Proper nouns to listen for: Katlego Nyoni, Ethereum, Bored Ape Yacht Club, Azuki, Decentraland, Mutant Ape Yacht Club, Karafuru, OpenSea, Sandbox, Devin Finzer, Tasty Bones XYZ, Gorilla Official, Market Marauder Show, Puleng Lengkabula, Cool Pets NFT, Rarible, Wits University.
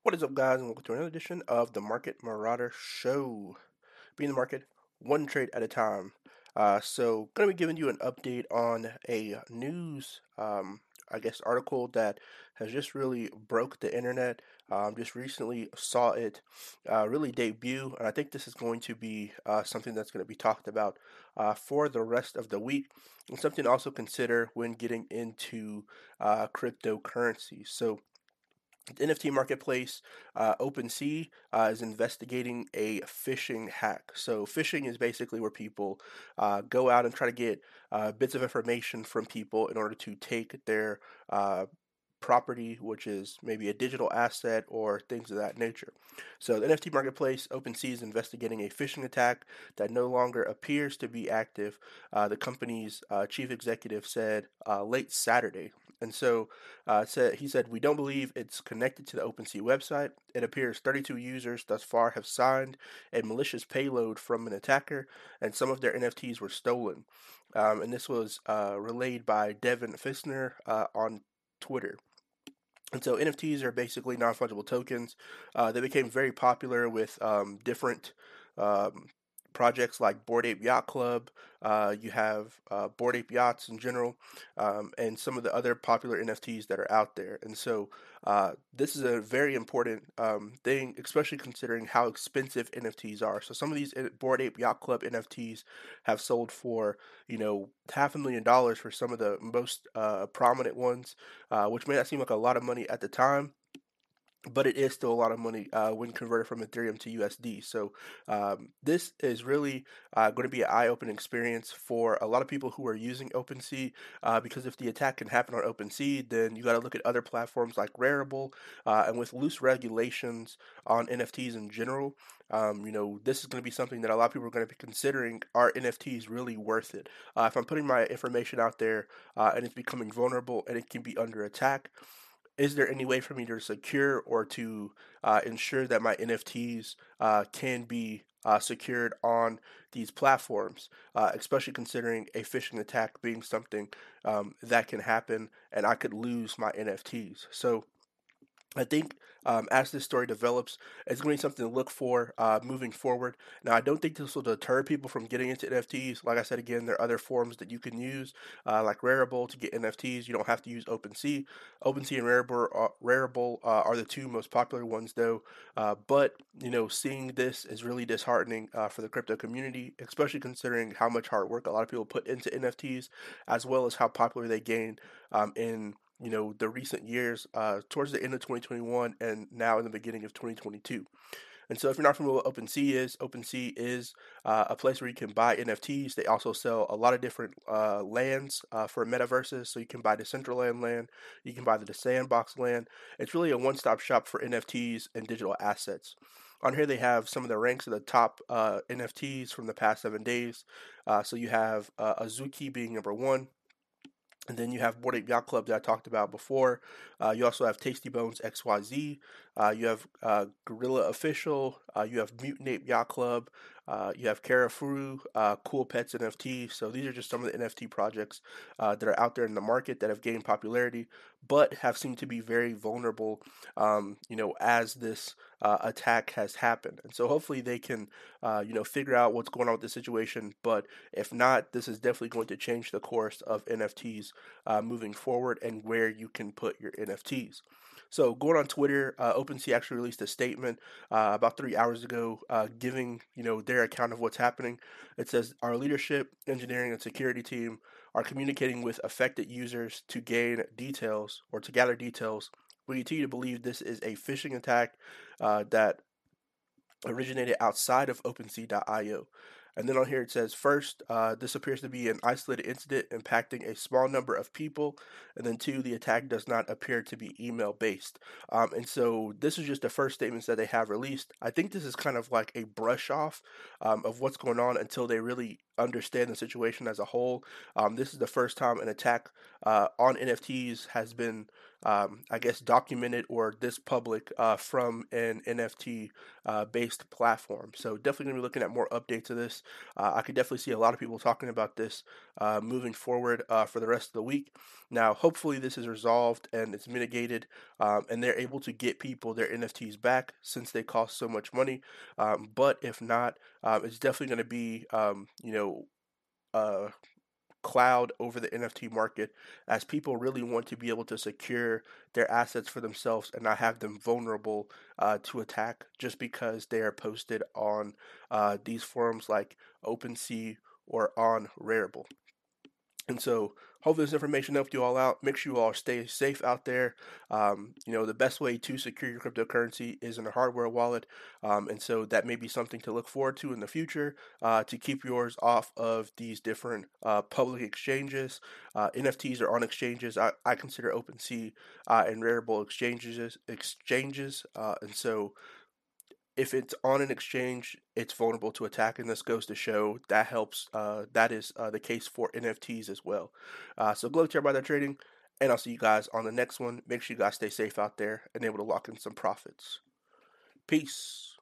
What is up, guys, and welcome to another edition of the Market Marauder Show. Be in the market, one trade at a time. So, going to be giving you an update on a news, article that has just really broke the internet. Just recently saw it really debut, and I think this is going to be something that's going to be talked about for the rest of the week, and something to also consider when getting into cryptocurrency. So, the NFT marketplace, OpenSea, is investigating a phishing hack. So phishing is basically where people go out and try to get bits of information from people in order to take their property, which is maybe a digital asset or things of that nature. So the NFT marketplace, OpenSea, is investigating a phishing attack that no longer appears to be active, the company's chief executive said late Saturday. And so he said, "We don't believe it's connected to the OpenSea website. It appears 32 users thus far have signed a malicious payload from an attacker, and some of their NFTs were stolen." And this was relayed by Devin Finzer on Twitter. And so NFTs are basically non-fungible tokens. They became very popular with different projects like Bored Ape Yacht Club. You have Bored Ape Yachts in general, and some of the other popular NFTs that are out there. And so this is a very important thing, especially considering how expensive NFTs are. So some of these Bored Ape Yacht Club NFTs have sold for, $500,000 for some of the most prominent ones, which may not seem like a lot of money at the time, but it is still a lot of money when converted from Ethereum to USD. So this is really going to be an eye-opening experience for a lot of people who are using OpenSea, because if the attack can happen on OpenSea, then you got to look at other platforms like Rarible, and with loose regulations on NFTs in general, this is going to be something that a lot of people are going to be considering: are NFTs really worth it? If I'm putting my information out there and it's becoming vulnerable and it can be under attack, is there any way for me to secure or to ensure that my NFTs can be secured on these platforms, especially considering a phishing attack being something that can happen and I could lose my NFTs? So I think as this story develops, it's going to be something to look for moving forward. Now, I don't think this will deter people from getting into NFTs. Like I said, again, there are other forms that you can use, like Rarible, to get NFTs. You don't have to use OpenSea. OpenSea and Rarible are the two most popular ones, though. But, seeing this is really disheartening for the crypto community, especially considering how much hard work a lot of people put into NFTs, as well as how popular they gain in the recent years, towards the end of 2021 and now in the beginning of 2022. And so if you're not familiar with what OpenSea is a place where you can buy NFTs. They also sell a lot of different lands for metaverses. So you can buy the Decentraland land, you can buy the Sandbox land. It's really a one-stop shop for NFTs and digital assets. On here, they have some of the ranks of the top NFTs from the past 7 days. So you have Azuki being number one. And then you have Bored Ape Yacht Club that I talked about before. You also have Tasty Bones XYZ. You have Gorilla Official. You have Mutant Ape Yacht Club. You have Karafuru, Cool Pets NFT. So these are just some of the NFT projects that are out there in the market that have gained popularity, but have seemed to be very vulnerable, as this attack has happened. And so hopefully they can, figure out what's going on with the situation. But if not, this is definitely going to change the course of NFTs moving forward and where you can put your NFTs. So going on Twitter, OpenSea actually released a statement about 3 hours ago giving, their account of what's happening. It says, "Our leadership, engineering, and security team are communicating with affected users to gather details. We continue to believe this is a phishing attack that originated outside of OpenSea.io." And then on here it says, first, this appears to be an isolated incident impacting a small number of people. And then two, the attack does not appear to be email-based. And so this is just the first statements that they have released. I think this is kind of like a brush off of what's going on until they really understand the situation as a whole. This is the first time an attack on NFTs has been I guess, documented or this public from an NFT-based platform. So definitely going to be looking at more updates of this. I could definitely see a lot of people talking about this moving forward for the rest of the week. Now, hopefully this is resolved and it's mitigated, and they're able to get people their NFTs back since they cost so much money. But if not, it's definitely going to be, cloud over the NFT market, as people really want to be able to secure their assets for themselves and not have them vulnerable to attack just because they are posted on these forums like OpenSea or on Rarible. And so hopefully this information helped you all out. Make sure you all stay safe out there. The best way to secure your cryptocurrency is in a hardware wallet. And so that may be something to look forward to in the future, to keep yours off of these different public exchanges. NFTs are on exchanges. I consider OpenSea and Rarible exchanges. And so if it's on an exchange, it's vulnerable to attack, and this goes to show that helps. That is the case for NFTs as well. So good luck to everybody trading, and I'll see you guys on the next one. Make sure you guys stay safe out there and able to lock in some profits. Peace.